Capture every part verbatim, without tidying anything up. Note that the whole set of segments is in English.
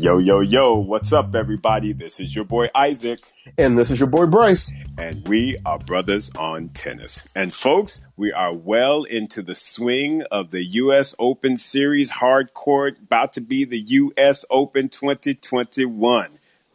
Yo, yo, yo, what's up, everybody? This is your boy Isaac. And this is your boy Bryce. And we are brothers on tennis. And folks, we are well into the swing of the U S. Open Series hard court, about to be the U S. Open twenty twenty-one.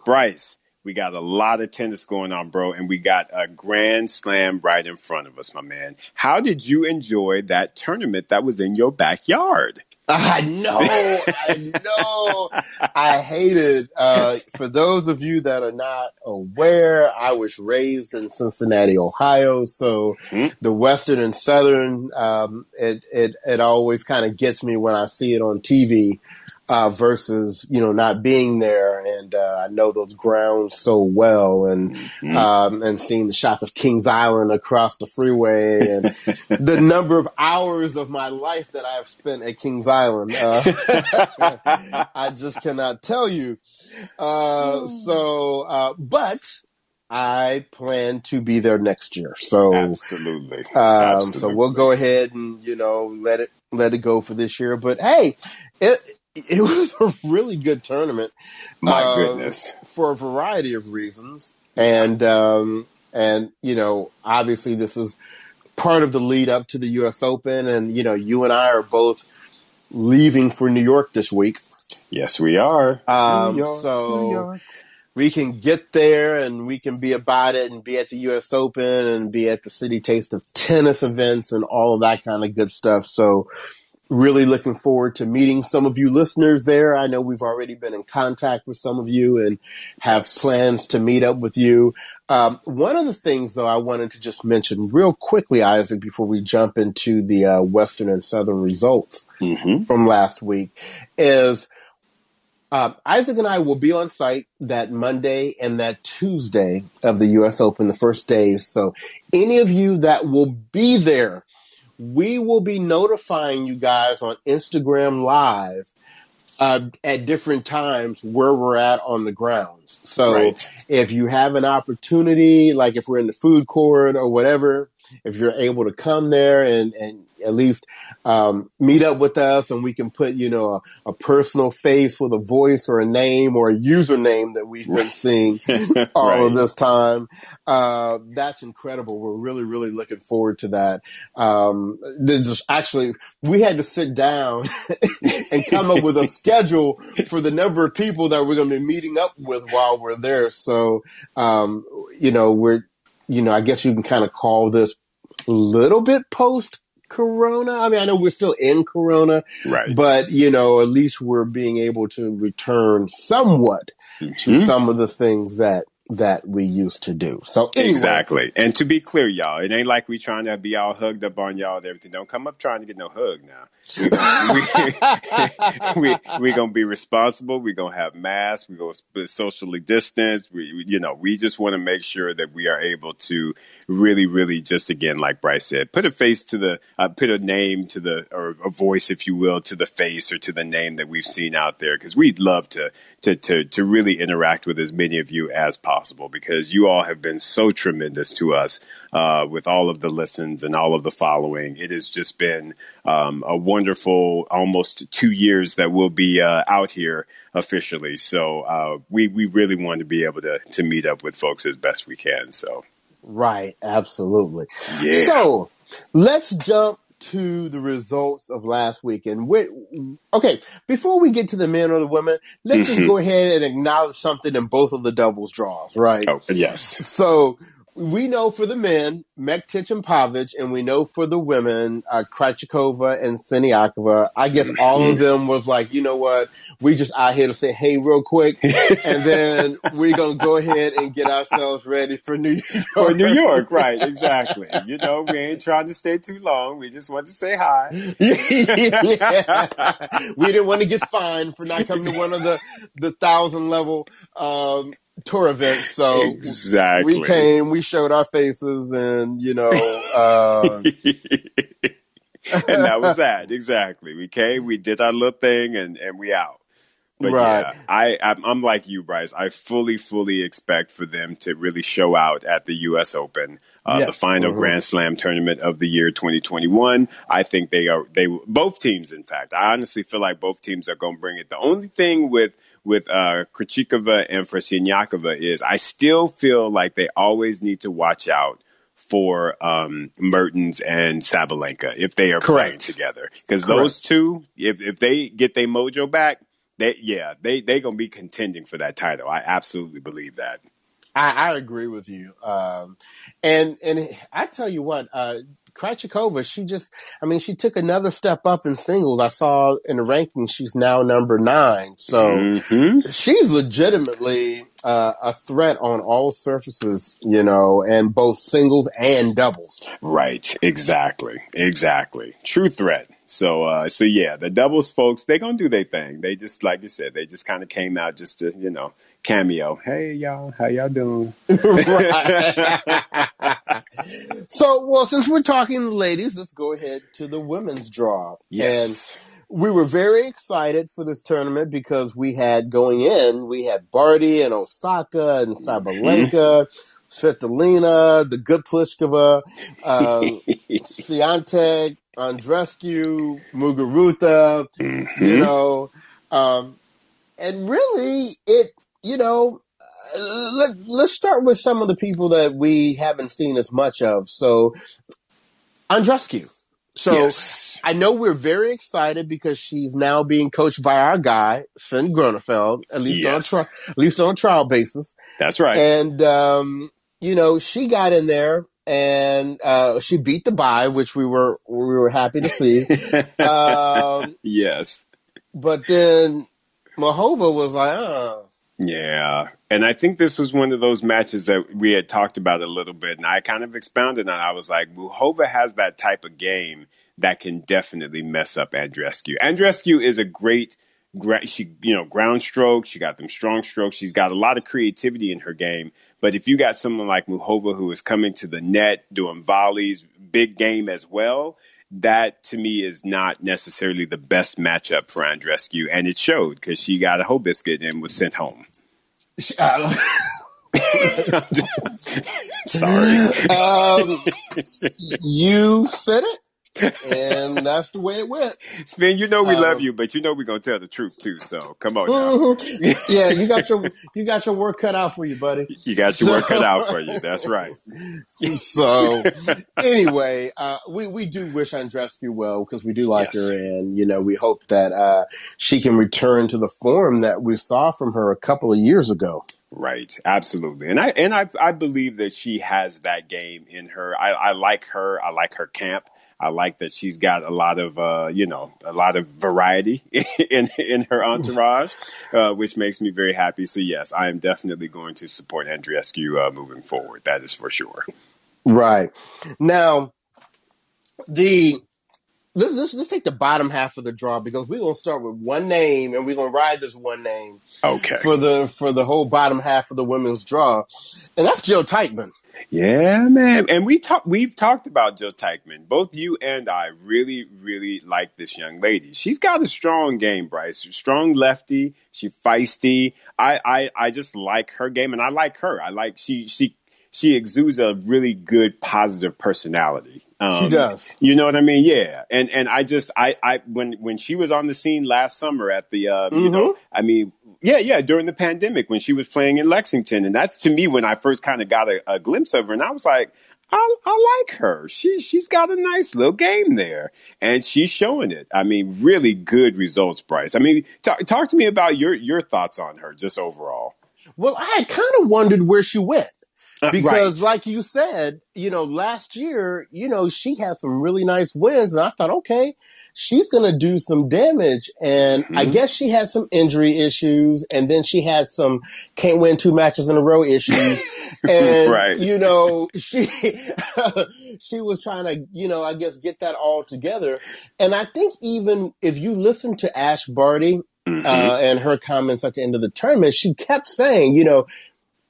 Bryce, we got a lot of tennis going on, bro, and we got a grand slam right in front of us, my man. How did you enjoy that tournament that was in your backyard? I know, I know. I hate it. Uh, for those of you that are not aware, I was raised in Cincinnati, Ohio, so mm-hmm. the Western and Southern, um, it it it always kind of gets me when I see it on T V uh, versus you know not being there, and uh, I know those grounds so well, and mm-hmm. um, and seeing the shots of Kings Island across the freeway, and the number of hours of my life that I've spent at Kings Island. Island. Uh, I just cannot tell you. Uh, so, uh, but I plan to be there next year. So, absolutely. Um, absolutely. So we'll go ahead and you know let it let it go for this year. But hey, it it was a really good tournament. My um, goodness, for a variety of reasons, and um, and you know obviously this is part of the lead up to the U S. Open, and you know you and I are both leaving for New York this week. Yes, we are. Um, New York, so New York. We can get there and we can be about it and be at the U S. Open and be at the City Taste of Tennis events and all of that kind of good stuff. So really looking forward to meeting some of you listeners there. I know we've already been in contact with some of you and have plans to meet up with you. Um, one of the things, though, I wanted to just mention real quickly, Isaac, before we jump into the uh, Western and Southern results mm-hmm. from last week, is uh, Isaac and I will be on site that Monday and that Tuesday of the U S. Open, the first day. So any of you that will be there, we will be notifying you guys on Instagram Live Uh, at different times where we're at on the grounds. So right. If you have an opportunity, like if we're in the food court or whatever, if you're able to come there and, and at least um, meet up with us and we can put, you know, a, a personal face with a voice or a name or a username that we've been seeing all right. of this time. Uh, that's incredible. We're really, really looking forward to that. Um, just actually, we had to sit down and come up with a schedule for the number of people that we're going to be meeting up with while we're there. So, um, you know, we're, you know, I guess you can kind of call this a little bit post-corona. I mean, I know we're still in corona, right. but, you know, at least we're being able to return somewhat mm-hmm. to some of the things that that we used to do. So anyway. Exactly. And to be clear, y'all, it ain't like we trying to be all hugged up on y'all and everything. Don't come up trying to get no hug now. We're gonna, we, we, we gonna be responsible. We're gonna have masks. We're gonna socially distance. We, you know, we just want to make sure that we are able to really, really just again, like Bryce said, put a face to the, uh, put a name to the, or a voice, if you will, to the face or to the name that we've seen out there. Because we'd love to, to, to, to really interact with as many of you as possible. Possible because you all have been so tremendous to us uh, with all of the listens and all of the following. It has just been um, a wonderful almost two years that we'll be uh, out here officially. So uh, we, we really want to be able to, to meet up with folks as best we can. So, right. Absolutely. Yeah. So let's jump to the results of last week. And we, okay, before we get to the men or the women, let's mm-hmm. just go ahead and acknowledge something in both of the doubles draws, right? Oh, yes. So we know for the men, Mektić and Pavic, and we know for the women, uh, Krejčíková and Siniakova. I guess all of them was like, you know what, we just out here to say hey real quick, and then we're going to go ahead and get ourselves ready for New York. For New York, right, exactly. You know, we ain't trying to stay too long. We just want to say hi. yeah. We didn't want to get fined for not coming to one of the, the thousand level um tour event, so exactly. we came, we showed our faces, and you know, uh... and that was that. Exactly, we came, we did our little thing, and and we out. But right. yeah, I I'm, I'm like you, Bryce. I fully, fully expect for them to really show out at the U S. Open. Uh, yes. The final mm-hmm. Grand Slam tournament of the year twenty twenty-one. I think they are, they both teams, in fact. I honestly feel like both teams are going to bring it. The only thing with with uh, Krejčíková and Frosiniakova is I still feel like they always need to watch out for um, Mertens and Sabalenka if they are Correct. playing together. Because those two, if, if they get their mojo back, they yeah, they they going to be contending for that title. I absolutely believe that. I, I agree with you. Um, and and I tell you what, uh, Krejčíková, she just, I mean, she took another step up in singles. I saw in the rankings, she's now number nine. So mm-hmm. she's legitimately uh, a threat on all surfaces, you know, and both singles and doubles. Right. Exactly. Exactly. True threat. So, uh, so yeah, the doubles folks, they're going to do their thing. They just, like you said, they just kind of came out just to, you know, cameo. Hey, y'all, how y'all doing? So, well, since we're talking ladies, let's go ahead to the women's draw. Yes. And we were very excited for this tournament because we had going in, we had Barty and Osaka and Sabalenka. Mm-hmm. Svitolina, the good Pliskova, um, Swiatek, Andrescu, Muguruza, mm-hmm. you know, um, and really it, you know, let, let's start with some of the people that we haven't seen as much of. So Andrescu. So yes. I know we're very excited because she's now being coached by our guy, Sven Grunefeld, at least yes. on tri- at least on trial basis. That's right. And, um, you know, she got in there and uh, she beat the bye, which we were we were happy to see. um, yes. But then Muchová was like, oh. Yeah. And I think this was one of those matches that we had talked about a little bit, and I kind of expounded on it. I was like, Muchová has that type of game that can definitely mess up Andrescu. Andrescu is a great, she you know, ground stroke. She got them strong strokes. She's got a lot of creativity in her game. But if you got someone like Muchová who is coming to the net, doing volleys, big game as well, that to me is not necessarily the best matchup for Andrescu. And it showed because she got a whole biscuit and was sent home. Uh, sorry. Um, you said it, and that's the way it went. Sven, you know we um, love you, but you know we're gonna tell the truth too. So come on now. Yeah, you got your you got your work cut out for you, buddy. You got your so, work cut out for you. That's right. So anyway, uh, we we do wish Andrescu well because we do like yes. her, and you know we hope that uh, she can return to the form that we saw from her a couple of years ago. Right, absolutely, and I and I I believe that she has that game in her. I, I like her. I like her camp. I like that she's got a lot of, uh, you know, a lot of variety in in her entourage, uh, which makes me very happy. So, yes, I am definitely going to support Andrescu uh, moving forward. That is for sure. Right. Now, the let's, let's, let's take the bottom half of the draw because we're going to start with one name and we're going to ride this one name okay. for the for the whole bottom half of the women's draw. And that's Jil Teichmann. Yeah, man. And we talk, we've talked about Jil Teichmann. Both you and I really, really like this young lady. She's got a strong game, Bryce. She's strong lefty. She's feisty. I, I, I just like her game, and I like her. I like she she she exudes a really good, positive personality. Um, she does. You know what I mean? Yeah. And and I just I, I when when she was on the scene last summer at the uh, mm-hmm. you know I mean. Yeah, yeah, during the pandemic when she was playing in Lexington. And that's to me when I first kind of got a, a glimpse of her. And I was like, I, I like her. She, she's got a nice little game there. And she's showing it. I mean, really good results, Bryce. I mean, talk, talk to me about your, your thoughts on her just overall. Well, I kind of wondered where she went. Because uh, right. like you said, you know, last year, you know, she had some really nice wins. And I thought, okay. She's going to do some damage, and mm-hmm. I guess she had some injury issues, and then she had some can't win two matches in a row issues. And, right. you know, she she was trying to, you know, I guess get that all together. And I think even if you listen to Ash Barty mm-hmm. uh, and her comments at the end of the tournament, she kept saying, you know,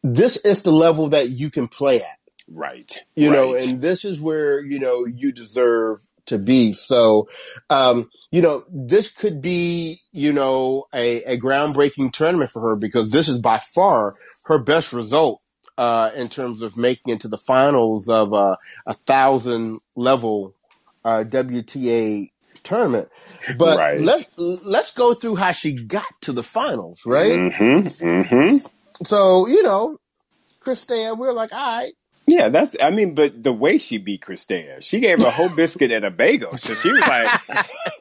this is the level that you can play at. Right. You right. know, and this is where, you know, you deserve to be. So, um, you know, this could be, you know, a, a groundbreaking tournament for her because this is by far her best result, uh, in terms of making it to the finals of, uh, a thousand level, uh, W T A tournament. But right. let's let's go through how she got to the finals, right? Mm-hmm. Mm-hmm. So, you know, Cristea, we're like, all right. Yeah, that's, I mean, but the way she beat Cristea, she gave her a whole biscuit and a bagel. So she was like,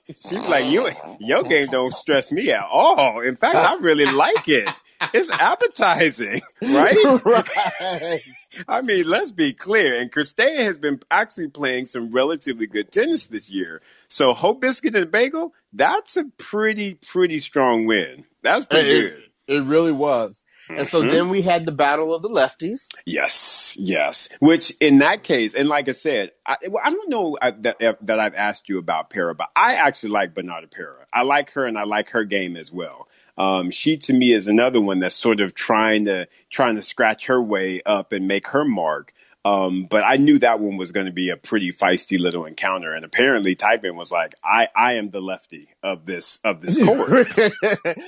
she was like, you, your game don't stress me at all. In fact, I really like it. It's appetizing, right? Right. I mean, let's be clear. And Cristea has been actually playing some relatively good tennis this year. So whole biscuit and a bagel, that's a pretty, pretty strong win. That's pretty it, good. It really was. And so mm-hmm. then we had the battle of the lefties. Yes, yes. Which in that case, and like I said, I, I don't know that, that I've asked you about Pera, but I actually like Bernarda Pera. I like her, and I like her game as well. Um, she to me is another one that's sort of trying to trying to scratch her way up and make her mark. Um, but I knew that one was going to be a pretty feisty little encounter. And apparently Teichmann was like, I, I am the lefty of this, of this court.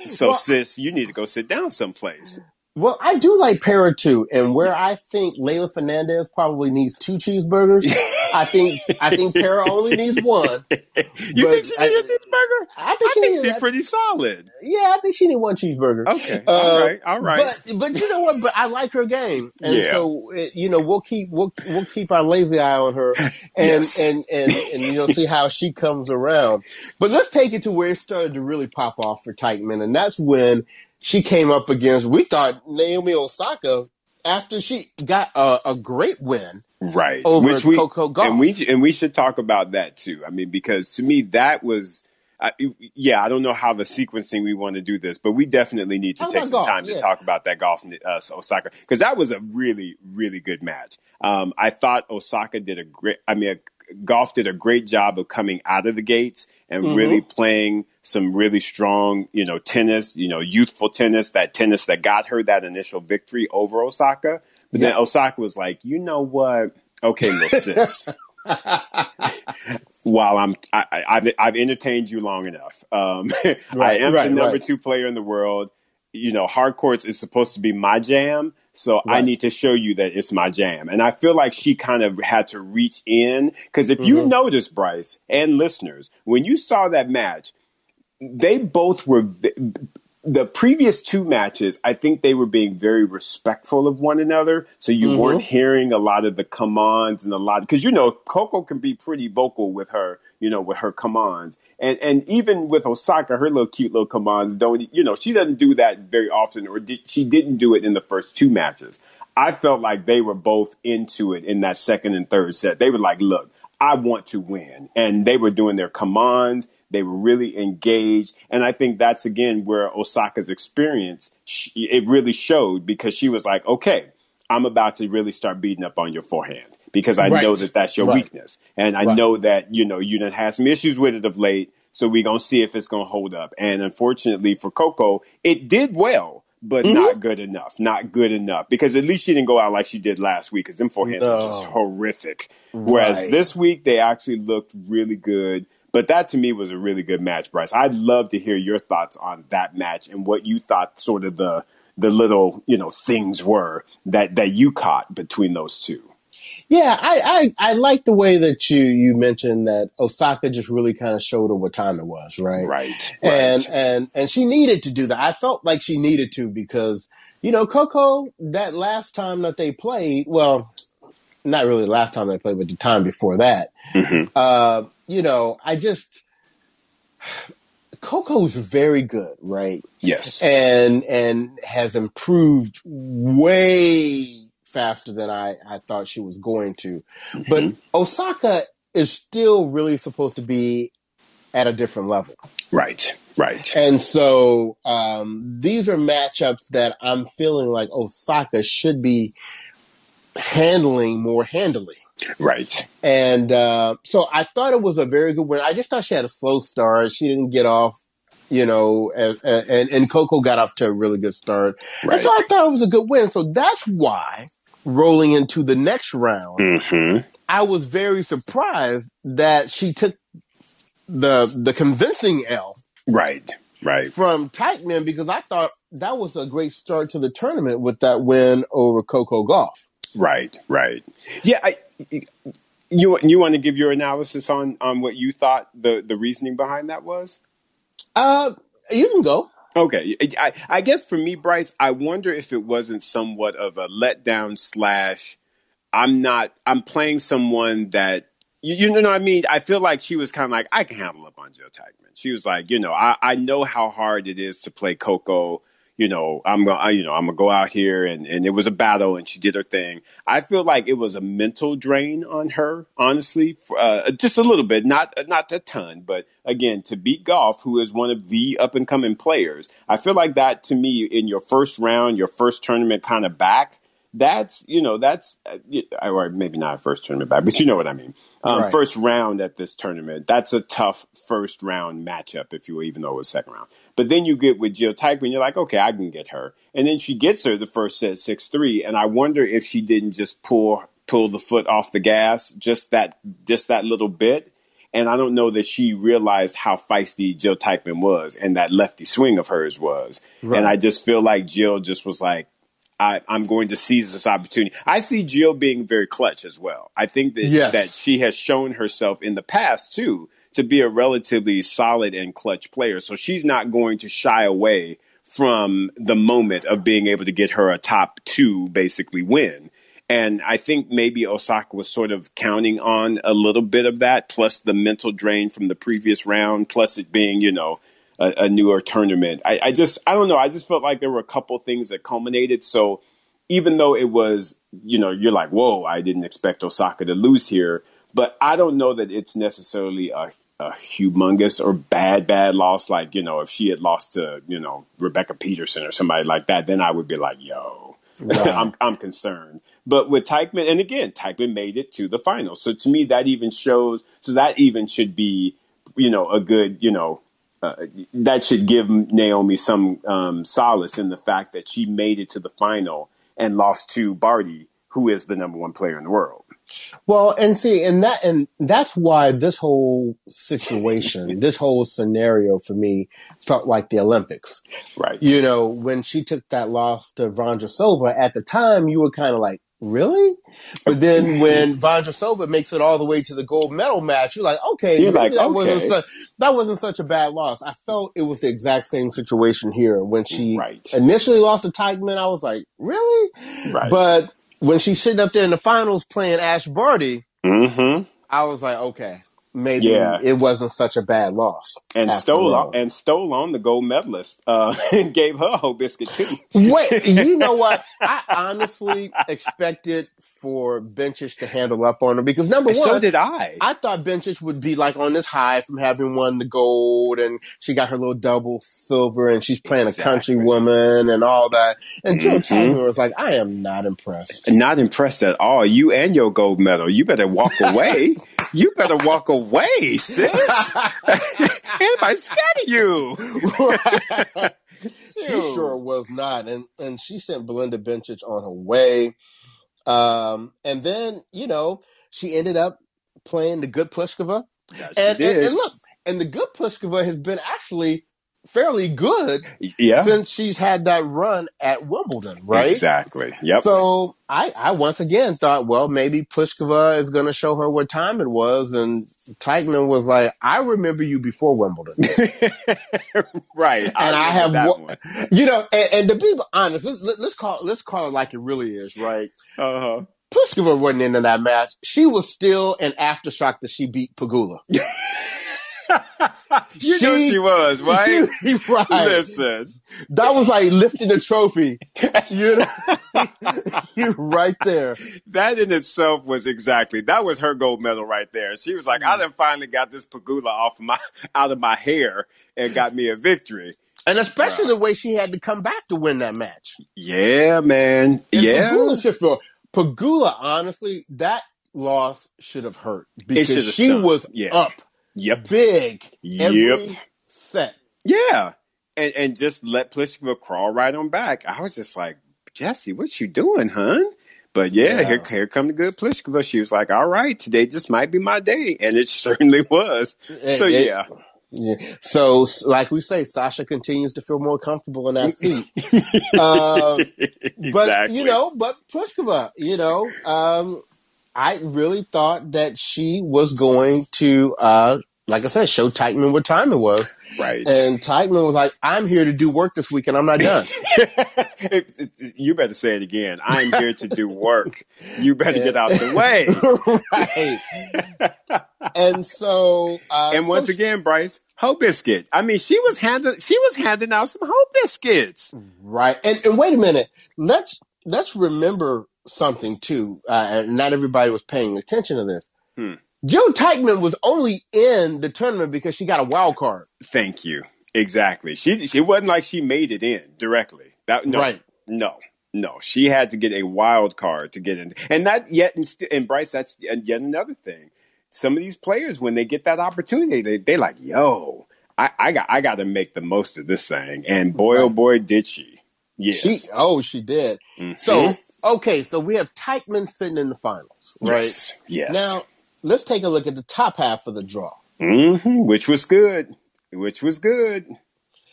So well, sis, you need to go sit down someplace. Well, I do like Pera too. And where I think Leylah Fernandez probably needs two cheeseburgers, I think, I think Pera only needs one. You think she needs a cheeseburger? I think, she I think needs, she's I, pretty solid. Yeah. I think she needs one cheeseburger. Okay. Uh, all right. All right. But, but you know what? But I like her game. And yeah. so, it, you know, we'll keep, we'll, we'll keep our lazy eye on her and, yes. and, and, and, you know, see how she comes around. But let's take it to where it started to really pop off for Teichmann. And that's when she came up against, we thought, Naomi Osaka after she got a, a great win right. over Which we, Coco Gauff. And we, and we should talk about that, too. I mean, because to me, that was, uh, yeah, I don't know how the sequencing we want to do this, but we definitely need to oh take some God, time yeah. to talk about that Gauff and uh, Osaka, because that was a really, really good match. Um, I thought Osaka did a great, I mean, a, Gauff did a great job of coming out of the gates and mm-hmm. really playing some really strong, you know, tennis, you know, youthful tennis, that tennis that got her that initial victory over Osaka. But yeah. then Osaka was like, you know what? Okay, little sis. While I'm, I, I've, I've entertained you long enough. Um, right, I am right, the number right. two player in the world. You know, hard courts is supposed to be my jam. So right. I need to show you that it's my jam. And I feel like she kind of had to reach in. Because if mm-hmm. you notice, Bryce and listeners, when you saw that match, they both were the previous two matches. I think they were being very respectful of one another. So you mm-hmm. weren't hearing a lot of the come ons and a lot because, you know, Coco can be pretty vocal with her, you know, with her come ons. And, and even with Osaka, her little cute little come ons don't, you know, she doesn't do that very often or did, she didn't do it in the first two matches. I felt like they were both into it in that second and third set. They were like, look, I want to win. And they were doing their come ons. They were really engaged. And I think that's, again, where Osaka's experience, she, it really showed because she was like, okay, I'm about to really start beating up on your forehand because I right. know that that's your right. weakness. And I right. know that, you know, you done had some issues with it of late. So we're going to see if it's going to hold up. And unfortunately for Coco, it did well, but mm-hmm. not good enough. Not good enough because at least she didn't go out like she did last week because them forehands no. were just horrific. Right. Whereas this week, they actually looked really good. But that, to me, was a really good match, Bryce. I'd love to hear your thoughts on that match and what you thought sort of the the little, you know, things were that, that you caught between those two. Yeah, I, I, I like the way that you, you mentioned that Osaka just really kind of showed her what time it was, right? Right. And, right. and and she needed to do that. I felt like she needed to because, you know, Coco, that last time that they played, well, not really the last time they played, but the time before that, mm-hmm. uh, you know, I just, Coco's very good, right? Yes. And, and has improved way faster than I, I thought she was going to. Mm-hmm. But Osaka is still really supposed to be at a different level. Right. Right. And so, um, these are matchups that I'm feeling like Osaka should be handling more handily. Right. And uh, so I thought it was a very good win. I just thought she had a slow start. She didn't get off, you know, and, and, and Coco got off to a really good start. Right. And so I thought it was a good win. So that's why rolling into the next round, mm-hmm. I was very surprised that she took the the convincing L. Right. Right. From Teichmann because I thought that was a great start to the tournament with that win over Coco Gauff. Right, right. Yeah, I, You you want to give your analysis on, on what you thought the, the reasoning behind that was? Uh, you can go. Okay. I, I guess for me, Bryce, I wonder if it wasn't somewhat of a letdown slash I'm not – I'm playing someone that – you know what I mean? I feel like she was kind of like, I can handle up on Jil Teichmann. She was like, you know, I, I know how hard it is to play Coco. You know, I'm gonna, you know, I'm gonna go out here, and, and it was a battle, and she did her thing. I feel like it was a mental drain on her, honestly, for, uh, just a little bit, not not a ton, but again, to beat Gauff, who is one of the up and coming players, I feel like that to me in your first round, your first tournament kind of back. That's you know, that's or maybe not a first tournament back, but you know what I mean. Um, right. First round at this tournament, that's a tough first round matchup, if you will, even though it was second round. But then you get with Jil Teichmann, you're like, okay, I can get her. And then she gets her the first set, six three, and I wonder if she didn't just pull pull the foot off the gas, just that just that little bit. And I don't know that she realized how feisty Jil Teichmann was and that lefty swing of hers was. Right. And I just feel like Jil just was like, I, I'm going to seize this opportunity. I see Jil being very clutch as well. I think that, yes. that she has shown herself in the past, too, to be a relatively solid and clutch player. So she's not going to shy away from the moment of being able to get her a top two, basically, win. And I think maybe Osaka was sort of counting on a little bit of that, plus the mental drain from the previous round, plus it being, you know, a, a newer tournament. I, I just, I don't know. I just felt like there were a couple things that culminated. So even though it was, you know, you're like, whoa, I didn't expect Osaka to lose here. But I don't know that it's necessarily a a humongous or bad, bad loss. Like, you know, if she had lost to, you know, Rebecca Peterson or somebody like that, then I would be like, yo, wow. I'm I'm concerned. But with Teichmann, and again, Teichmann made it to the finals. So to me, that even shows, so that even should be, you know, a good, you know, uh, that should give Naomi some um, solace in the fact that she made it to the final and lost to Barty, who is the number one player in the world. Well, and see, and that, and that's why this whole situation, this whole scenario for me felt like the Olympics, right? You know, when she took that loss to Vondrousova, at the time you were kind of like, really? But then when Vondrousova makes it all the way to the gold medal match, you're like, okay, you're like, that, okay. Wasn't such, that wasn't such a bad loss. I felt it was the exact same situation here. When she right. initially lost to Teichmann, I was like, really? Right. But when she's sitting up there in the finals playing Ash Barty, mm-hmm. I was like, okay, maybe yeah. it wasn't such a bad loss. And stole on, and stole on the gold medalist uh, and gave her a whole biscuit too. Wait, you know what? I honestly expected for Bencic to handle up on her because number one, so did I. I thought Bencic would be like on this high from having won the gold, and she got her little double silver, and she's playing exactly. a country woman and all that. And Jil mm-hmm. Teichmann was like, I am not impressed. Not impressed at all. You and your gold medal. You better walk away. You better walk away, sis. Everybody's scared of you. She sure was not. And and she sent Belinda Bencic on her way. Um, and then, you know, she ended up playing the good Pliskova. Yeah, and, and, and look, and the good Pliskova has been actually fairly good yeah. since she's had that run at Wimbledon, right? Exactly. Yep. So I, I once again thought, well, maybe Pliskova is going to show her what time it was. And Teichmann was like, I remember you before Wimbledon. Right. And I, I have, one. you know, and, and to be honest, let's, let's call let's call it like it really is, right? Uh-huh. Pliskova wasn't into that match. She was still an aftershock that she beat Pagula. You she, know she was, right? She, right? Listen. That was like lifting a trophy. You know? You're right there. That in itself was exactly, that was her gold medal right there. She was like, mm. I done finally got this Pagula off my, out of my hair and got me a victory. And especially wow. the way she had to come back to win that match. Yeah, man. And yeah. Pagula, Pagula, honestly, that loss should have hurt because she stunk. was yeah. up. Yep. Big. Every yep. set. Yeah. And and just let Pliskova crawl right on back. I was just like, Jessie, what you doing, hun? But yeah, yeah. Here, here come the good Pliskova. She was like, all right, today just might be my day. And it certainly was. It, so it, yeah. yeah. So like we say, Sasha continues to feel more comfortable in that seat. uh, exactly. But, you know, but Pliskova, you know, um, I really thought that she was going to, uh, like I said, show Teichmann what time it was. Right. And Teichmann was like, I'm here to do work this week and I'm not done. You better say it again. I'm here to do work. You better yeah. get out the way. Right. And so. Uh, and once so again, Bryce, Ho Biscuit. I mean, she was handing, she was handing out some Ho Biscuits. Right. And, and wait a minute. Let's, let's remember something too. Uh, not everybody was paying attention to this. Hmm. Jil Teichmann was only in the tournament because she got a wild card. Thank you. Exactly. She she wasn't like she made it in directly. That, no, right. No. No. She had to get a wild card to get in. And that yet and Bryce, that's yet another thing. Some of these players, when they get that opportunity, they they like, yo, I, I got I got to make the most of this thing. And boy, right. oh boy, did she. Yes. She, oh, she did. Mm-hmm. So okay, so we have Teichmann sitting in the finals, right? Yes. yes. Now. Let's take a look at the top half of the draw, mm-hmm, which was good, which was good.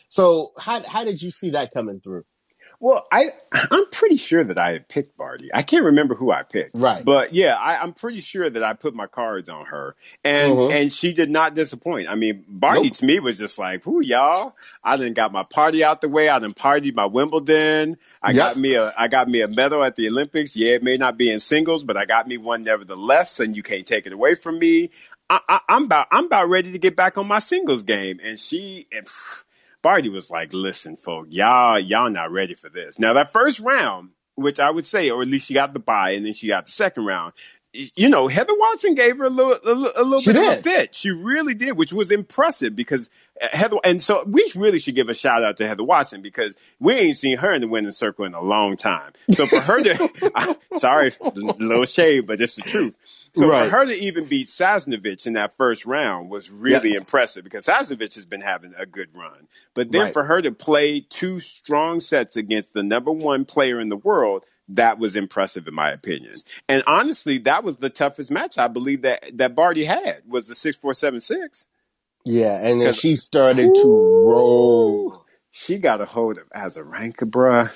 So how how did you see that coming through? Well, I, I'm pretty sure that I had picked Barty. I can't remember who I picked. Right. But, yeah, I, I'm pretty sure that I put my cards on her. And mm-hmm. and she did not disappoint. I mean, Barty nope. to me was just like, whoo, y'all. I done got my party out the way. I done partied my Wimbledon. I yep. got me a I got me a medal at the Olympics. Yeah, it may not be in singles, but I got me one nevertheless, and you can't take it away from me. I, I, I'm about I'm about ready to get back on my singles game. And she and – Barty was like, listen, folk, y'all, y'all not ready for this. Now, that first round, which I would say, or at least she got the bye, and then she got the second round, you know, Heather Watson gave her a little, a little, a little bit did. of a fit. She really did, which was impressive because Heather, and so we really should give a shout out to Heather Watson because we ain't seen her in the winning circle in a long time. So for her to, I, sorry, a little shade, but it's the truth. So right. for her to even beat Sasnovich in that first round was really yeah. impressive because Sasnovich has been having a good run. But then right. for her to play two strong sets against the number one player in the world, that was impressive in my opinion. And honestly, that was the toughest match I believe that, that Barty had was the six four seven six. Yeah, and then she started ooh, to roll. She got a hold of Azarenka, bruh.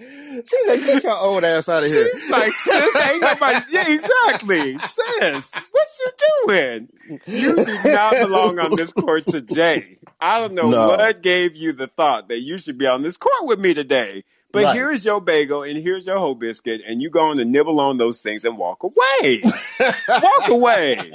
She's like, get your old ass out of here. She's like, sis, ain't nobody. Yeah, exactly. Sis, what you doing? You do not belong on this court today. I don't know no. what gave you the thought that you should be on this court with me today. But right. here is your bagel and here's your whole biscuit, and you go on to nibble on those things and walk away. Walk away.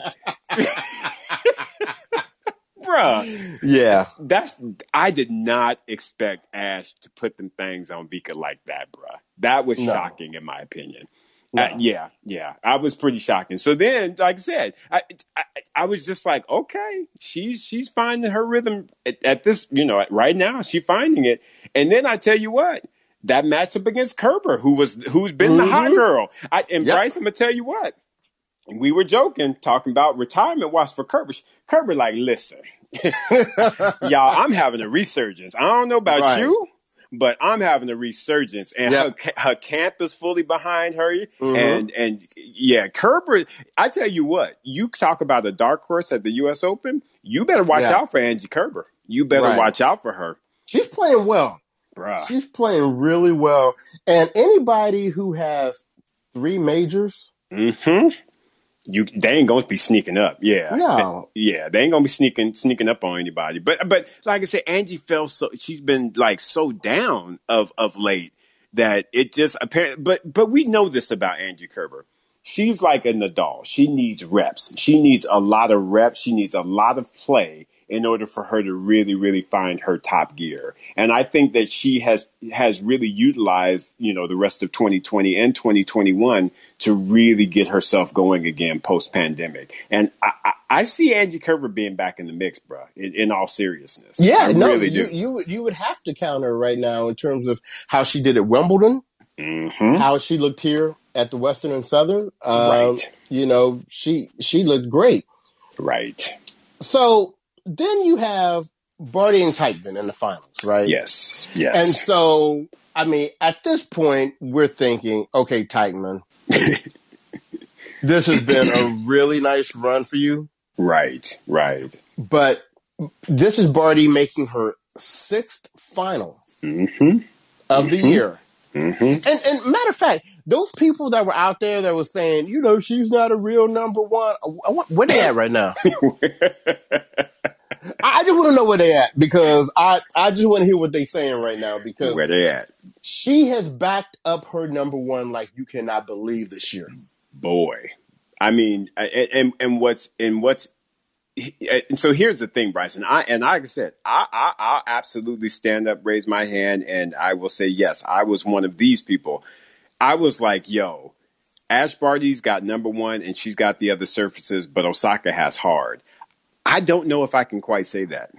Bruh. Yeah. That's I did not expect Ash to put them things on Vika like that, bruh. That was no. shocking in my opinion. No. Uh, yeah, yeah. I was pretty shocking. So then, like I said, I I, I was just like, okay, she's she's finding her rhythm at, at this, you know, right now, she's finding it. And then I tell you what, that matchup against Kerber, who was who's been mm-hmm. the hot girl. I, and yep. Bryce, I'm gonna tell you what. We were joking, talking about retirement watch for Kerber. Kerber, like, listen, y'all, I'm having a resurgence. I don't know about right. you, but I'm having a resurgence. And yep. her, her camp is fully behind her. Mm-hmm. And, and yeah, Kerber, I tell you what, you talk about a dark horse at the U S Open, you better watch yeah. out for Angie Kerber. You better right. watch out for her. She's playing well. Bruh. She's playing really well. And anybody who has three majors. Mm-hmm. You, they ain't gonna be sneaking up, yeah, no. they, yeah. They ain't gonna be sneaking sneaking up on anybody. But but like I said, Angie fell so she's been like so down of of late that it just apparently. But but we know this about Angie Kerber. She's like a Nadal. She needs reps. She needs a lot of reps. She needs a lot of play in order for her to really really find her top gear. And I think that she has has really utilized you know the rest of twenty twenty and twenty twenty-one to really get herself going again post-pandemic. And I, I, I see Angie Kerber being back in the mix, bro, in, in all seriousness. Yeah, I no, really you, you, you would have to count her right now in terms of how she did at Wimbledon, mm-hmm. how she looked here at the Western and Southern. Um, right. You know, she she looked great. Right. So then you have Barty and Teichmann in the finals, right? Yes, yes. And so, I mean, at this point, we're thinking, okay, Teichmann, this has been a really nice run for you. Right, right. But this is Barty making her sixth final mm-hmm. of mm-hmm. the year. Mm-hmm. And, and matter of fact, those people that were out there that were saying, you know, she's not a real number one. Where they at right now? I just want to know where they at, because I, I just want to hear what they saying right now, because where they at? She has backed up her number one like you cannot believe this year. Boy, I mean, and and, and what's and what's and so here's the thing, Bryce, and I and like I said, I, I I'll absolutely stand up, raise my hand, and I will say yes, I was one of these people. I was like, yo, Ash Barty's got number one, and she's got the other surfaces, but Osaka has hard. I don't know if I can quite say that,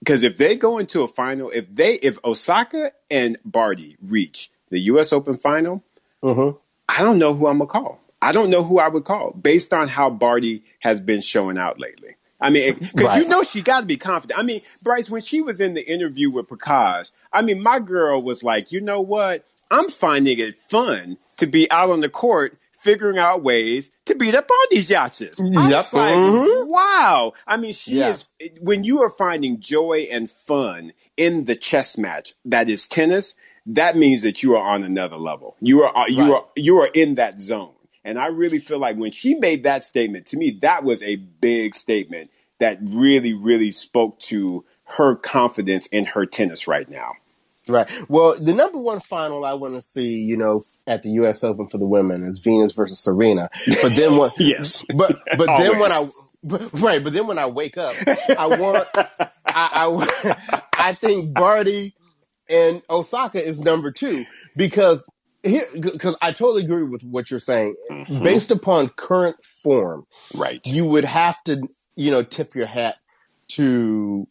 because if they go into a final, if they if Osaka and Barty reach the U S. Open final, uh-huh. I don't know who I'm gonna call. I don't know who I would call based on how Barty has been showing out lately. I mean, because right. you know she got to be confident. I mean, Bryce, when she was in the interview with Prakash, I mean, my girl was like, you know what? I'm finding it fun to be out on the court figuring out ways to beat up all these yachts. Yep. I was like, mm-hmm. wow. I mean, she yeah. is, when you are finding joy and fun in the chess match, that is tennis, that means that you are on another level. You are, you right. are, you are in that zone. And I really feel like when she made that statement, to me, that was a big statement that really, really spoke to her confidence in her tennis right now. Right. Well, the number one final I want to see, you know, at the U S. Open for the women is Venus versus Serena. But then what? yes. But but then when I but, right, but then when I wake up, I want I, I I think Barty and Osaka is number two, because. Because I totally agree with what you're saying. Mm-hmm. Based upon current form, right? You would have to, you know, tip your hat to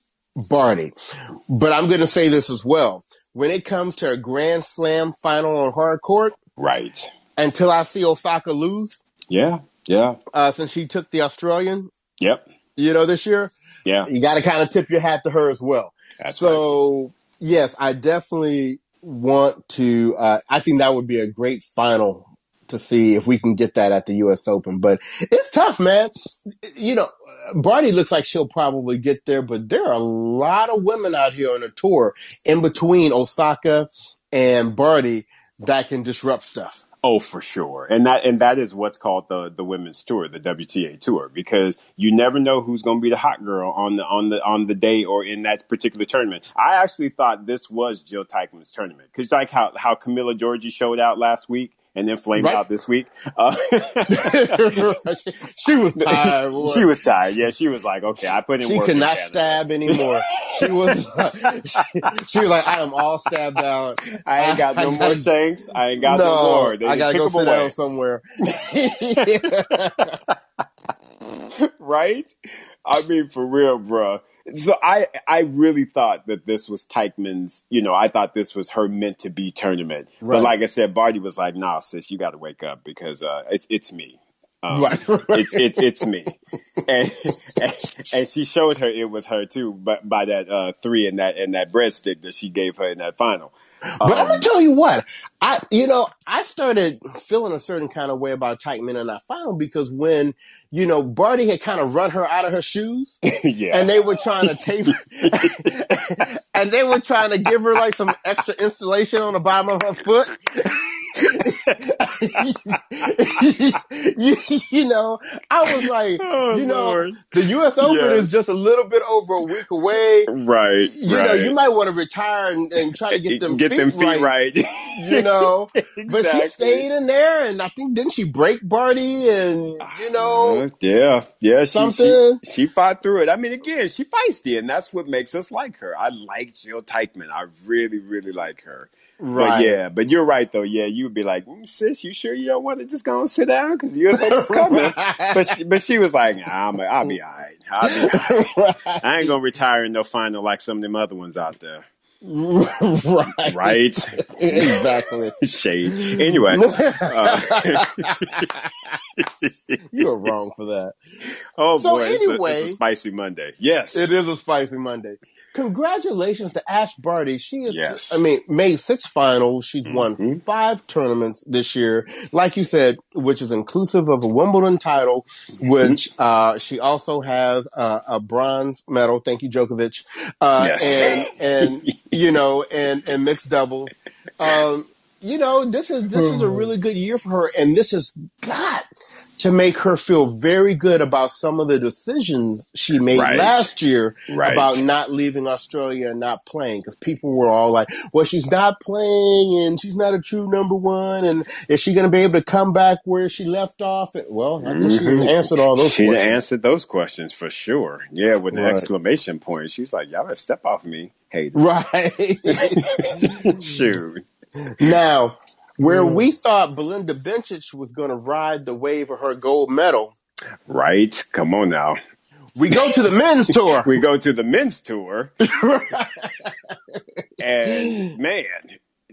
Barty. But I'm going to say this as well. When it comes to a Grand Slam final on hard court, right? Until I see Osaka lose. Yeah, yeah. Uh, since she took the Australian. Yep. You know, this year. Yeah. You got to kind of tip your hat to her as well. That's so, right. yes, I definitely... want to uh I think that would be a great final to see if we can get that at the U S. Open, but it's tough, man. You know, Barty looks like she'll probably get there, but there are a lot of women out here on the tour in between Osaka and Barty that can disrupt stuff. Oh, for sure. And that and that is what's called the the women's tour, the W T A tour, because you never know who's going to be the hot girl on the on the on the day or in that particular tournament. I actually thought this was Jil Teichmann's tournament, because like how how Camila Giorgi showed out last week and then flamed right. out this week. Uh, she was tired. Boy. She was tired. Yeah, she was like, okay, I put in she work. She could not stab anymore. She was uh, she, she was like, I am all stabbed out. I ain't got I, no I, more I, shanks. I ain't got no, no more. They I got to go sit away. Down somewhere. Right? I mean, for real, bro. So I, I really thought that this was Teichmann's, you know, I thought this was her meant to be tournament. Right. But like I said, Barty was like, nah, sis, you got to wake up, because uh, it's it's me. Um, right, right. It's, it's, it's me. And, and, and she showed her it was her too, but by that uh, three and that, and that breadstick that she gave her in that final. But um, I'm going to tell you what, I, you know, I started feeling a certain kind of way about Teichmann in that final, because when, you know, Barty had kind of run her out of her shoes yeah. and they were trying to tape and they were trying to give her like some extra installation on the bottom of her foot. you, you know, I was like, oh, you know, Lord. The U S. Open yes. is just a little bit over a week away. Right. You right. know, you might want to retire and, and try to get them get feet, them feet right. right. You know, exactly. But she stayed in there, and I think didn't she break Barty? And you know, yeah, yeah, she, something. She, she fought through it. I mean, again, she feisty, and that's what makes us like her. I like Jil Teichmann. I really, really like her. Right. But yeah, but you're right though. Yeah, you would be like, mm, sis, you sure you don't want to just go and sit down, because you're so coming. But she, but she was like, nah, I'm a, I'll be all right. I'll be all right. Right. I ain't gonna retire in no final like some of them other ones out there. Right. Right. Exactly. Shade. Anyway, uh, you are wrong for that. Oh so boy, anyway, it's, a, it's a spicy Monday. Yes, it is a spicy Monday. Congratulations to Ash Barty. She is, yes. I mean, made six finals. She's mm-hmm. won five tournaments this year, like you said, which is inclusive of a Wimbledon title, mm-hmm. which uh, she also has uh, a bronze medal. Thank you, Djokovic. Uh, yes. And, and you know, and, and mixed doubles. Um, you know, this is this is a really good year for her, and this has got to make her feel very good about some of the decisions she made right. last year right. about not leaving Australia and not playing, because people were all like, well, she's not playing and she's not a true number one, and is she going to be able to come back where she left off? Well, I guess mm-hmm. she answered all those she questions. She answered those questions for sure. Yeah, with an right. exclamation point. She's like, y'all better step off me, haters. Right. Shoot. Now, where mm. we thought Belinda Bencic was going to ride the wave of her gold medal. Right. Come on now. We go to the men's tour. We go to the men's tour. And, man,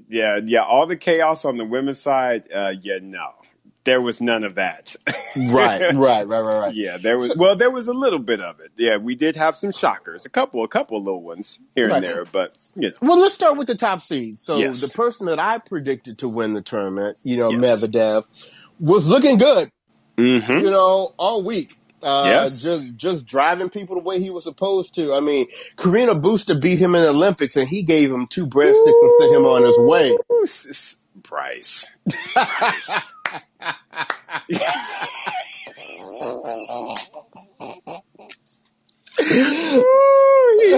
yeah, yeah, all the chaos on the women's side, uh, yeah, no. There was none of that. right, right, right, right, right. Yeah, there was. So, well, there was a little bit of it. Yeah, we did have some shockers, a couple, a couple little ones here right. and there, but you know. Well, let's start with the top seed. So yes. the person that I predicted to win the tournament, you know, yes. Medvedev, was looking good. Mm-hmm. You know, all week, uh, yes. just just driving people the way he was supposed to. I mean, Corina Busta beat him in the Olympics, and he gave him two breadsticks and sent him on his way. Bryce. Bryce. He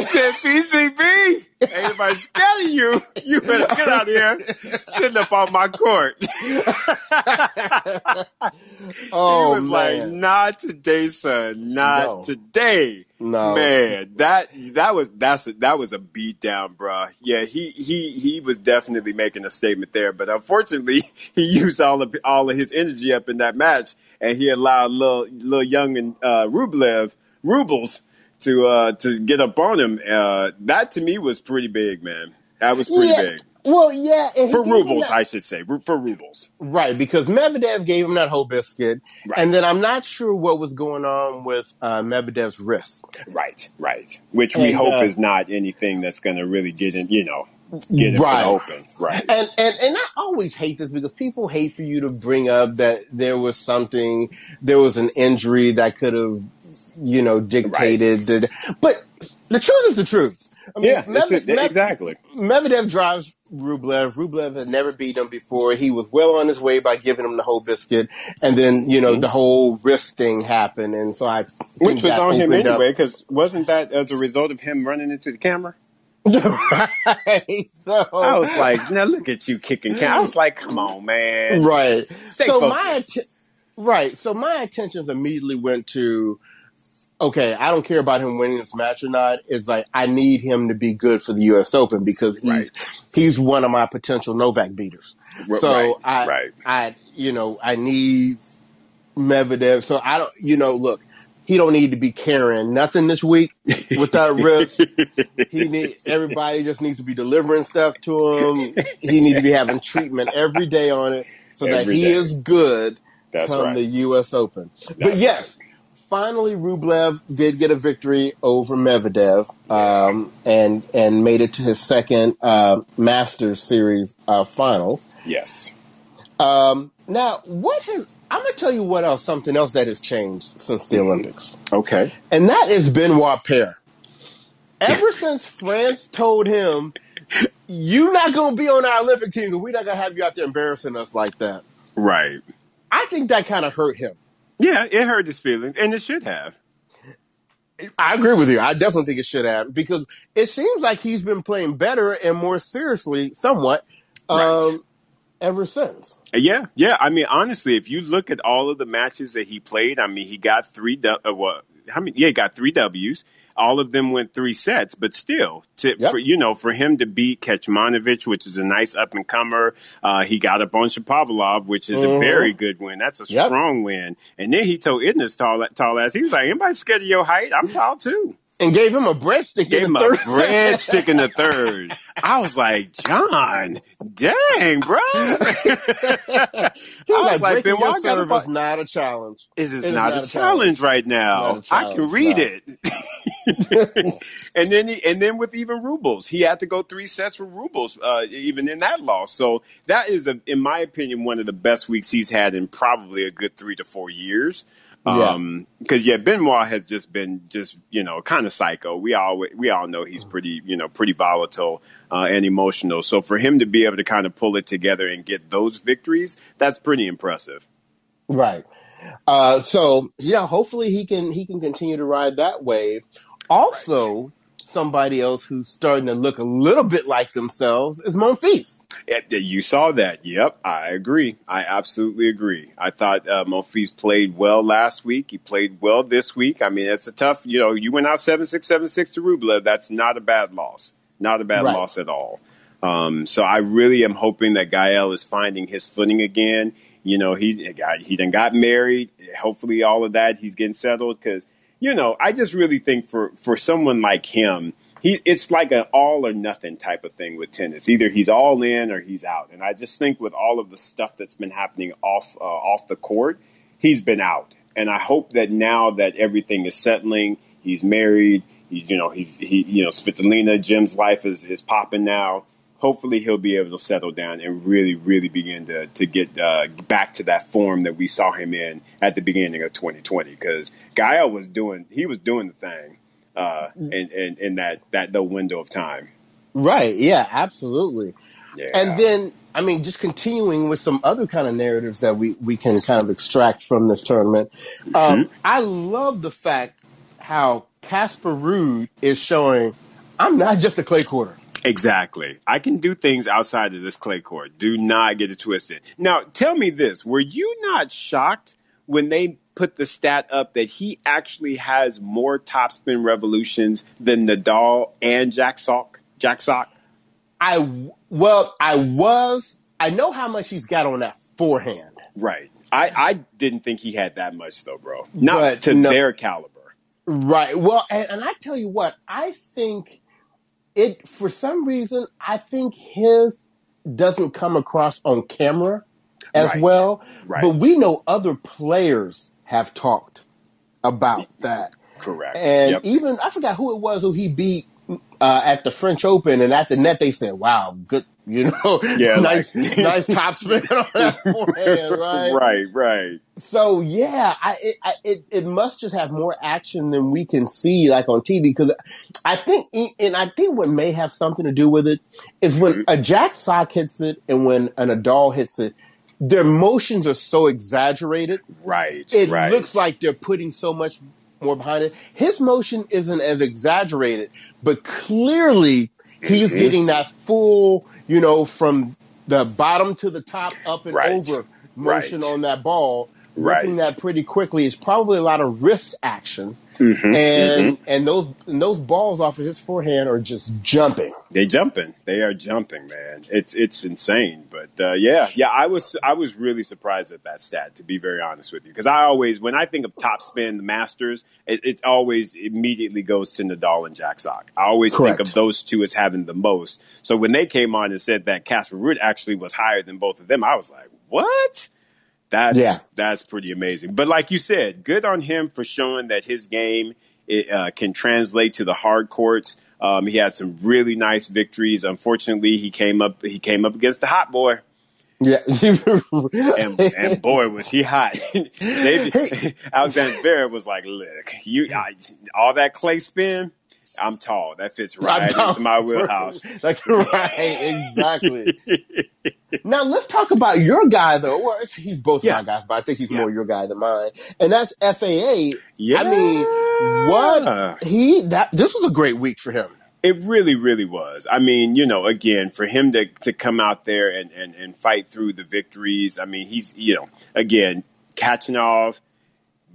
said, P C B, anybody scared of you? You better get out of here sitting up on my court. Oh, he was man. Like, not today, son. Not no. today. No. Man, that that was that's a, that was a beat down, bruh. Yeah, he he he was definitely making a statement there, but unfortunately, he used all of all of his energy up in that match, and he allowed little little young and uh, Rublev Rubles to uh, to get up on him. Uh, that to me was pretty big, man. That was pretty yeah. big. Well, yeah. For Rubles, that, I should say. For Rubles. Right, because Medvedev gave him that whole biscuit. Right. And then I'm not sure what was going on with uh, Medvedev's wrist. Right, right. Which and, we hope uh, is not anything that's going to really get in, you know, get him right. open. Right. And, and, and I always hate this because people hate for you to bring up that there was something, there was an injury that could have, you know, dictated. Right. The, but the truth is the truth. I mean, yeah, Medvedev, it, exactly. Medvedev drives Rublev. Rublev had never beat him before. He was well on his way by giving him the whole biscuit, and then you know mm-hmm. the whole wrist thing happened, and so I which was on him anyway because wasn't that as a result of him running into the camera? Right. So I was like, now look at you kicking. Cam-. I was like, come on, man. Right. Stay so focused. my att- right. So my attentions immediately went to. Okay, I don't care about him winning this match or not. It's like I need him to be good for the U S Open because he's right. he's one of my potential Novak beaters. Right, so I, right. I, you know, I need Medvedev. So I don't, you know, look, he don't need to be carrying nothing this week with that wrist. He need everybody just needs to be delivering stuff to him. He needs to be having treatment every day on it so every that he day. Is good That's come right. the U S Open. That's but yes. Right. Finally, Rublev did get a victory over Medvedev um, and and made it to his second uh, Masters Series uh, finals. Yes. Um, now, what has I'm going to tell you what else, something else that has changed since the Olympics. Okay. And that is Benoit Paire. Ever since France told him, you're not going to be on our Olympic team because we're not going to have you out there embarrassing us like that. Right. I think that kind of hurt him. Yeah, it hurt his feelings, and it should have. I agree with you. I definitely think it should have, because it seems like he's been playing better and more seriously, somewhat, um, right. ever since. Yeah, yeah. I mean, honestly, if you look at all of the matches that he played, I mean, he got three du- – uh, well, how many? Yeah, he got three Ws. All of them went three sets, but still, to, yep. for, you know, for him to beat Kecmanovic, which is a nice up-and-comer, uh, he got up on Shapovalov, which is mm-hmm. a very good win. That's a yep. strong win. And then he told Isner's tall, tall ass, he was like, anybody scared of your height? I'm tall, too. And gave him a breadstick in the third. Gave him a breadstick in the third. I was like, John, dang, bro. I was like, Ben, why serve is not a challenge. It is not a challenge right now. I can read it. and then he, and then with even Rubles, he had to go three sets with Rubles, uh, even in that loss. So that is, a, in my opinion, one of the best weeks he's had in probably a good three to four years. Um, yeah. Cause yeah, Benoit has just been just, you know, kind of psycho. We all, we all know he's pretty, you know, pretty volatile, uh, and emotional. So for him to be able to kind of pull it together and get those victories, that's pretty impressive. Right. Uh, so yeah, hopefully he can, he can continue to ride that wave. Also, right. Somebody else who's starting to look a little bit like themselves is Monfils. You saw that. Yep, I agree. I absolutely agree. I thought uh, Monfils played well last week. He played well this week. I mean, it's a tough, you know, you went out seven six, seven six to Rublev. That's not a bad loss. Not a bad right. loss at all. Um, so I really am hoping that Gael is finding his footing again. You know, he, he done got married. Hopefully all of that, he's getting settled because, you know, I just really think for, for someone like him, he it's like an all or nothing type of thing with tennis. Either he's all in or he's out. And I just think with all of the stuff that's been happening off uh, off the court, he's been out. And I hope that now that everything is settling, he's married, he's you know he's he you know Svitolina, Jim's life is is popping now. Hopefully he'll be able to settle down and really really begin to to get uh, back to that form that we saw him in at the beginning of twenty twenty. Because Gael was doing he was doing the thing uh, in, in in that that the window of time. Right. Yeah. Absolutely. Yeah. And then I mean, just continuing with some other kind of narratives that we we can kind of extract from this tournament. Um, mm-hmm. I love the fact how Casper Ruud is showing I'm not just a clay quarter. Exactly. I can do things outside of this clay court. Do not get it twisted. Now, tell me this. Were you not shocked when they put the stat up that he actually has more topspin revolutions than Nadal and Jack Sock? Jack Sock? I, well, I was. I know how much he's got on that forehand. Right. I, I didn't think he had that much, though, bro. Not but to no, their caliber. Right. Well, and, and I tell you what, I think... It for some reason, I think his doesn't come across on camera as right. well. Right. But we know other players have talked about that. Correct. And yep. even, I forgot who it was who he beat uh, at the French Open. And at the net, they said, wow, good, you know, yeah, nice like, nice topspin on that forehand, right? Right, right. So, yeah, I it, I it it must just have more action than we can see, like, on T V. Because I think, and I think what may have something to do with it is when a Jack Sock hits it and when an Nadal hits it, their motions are so exaggerated. Right, It right. looks like they're putting so much more behind it. His motion isn't as exaggerated, but clearly he's mm-hmm. getting that full... You know, from the bottom to the top, up and right. over motion right. on that ball, ripping right. that pretty quickly. It's probably a lot of wrist action, mm-hmm. and mm-hmm. and those and those balls off of his forehand are just jumping. They jumping. They are jumping, man. It's it's insane. But uh, yeah, yeah, I was I was really surprised at that stat, to be very honest with you, because I always when I think of topspin, the Masters, it, it always immediately goes to Nadal and Jack Sock. I always Correct. think of those two as having the most. So when they came on and said that Casper Ruud actually was higher than both of them, I was like, what? That's yeah. that's pretty amazing. But like you said, good on him for showing that his game it, uh, can translate to the hard courts. Um, he had some really nice victories. Unfortunately, he came up he came up against the hot boy. Yeah, and, and boy was he hot. they, hey. Alexander Zverev was like, "Look, you I, all that clay spin. I'm tall. That fits right into my wheelhouse." Like, right, exactly. Now let's talk about your guy though. Well, he's both yeah. my guys, but I think he's yeah. more your guy than mine. And that's F A A. Yeah. I mean, what he that this was a great week for him. It really, really was. I mean, you know, again, for him to to come out there and and, and fight through the victories. I mean, he's you know, again, Kachanov.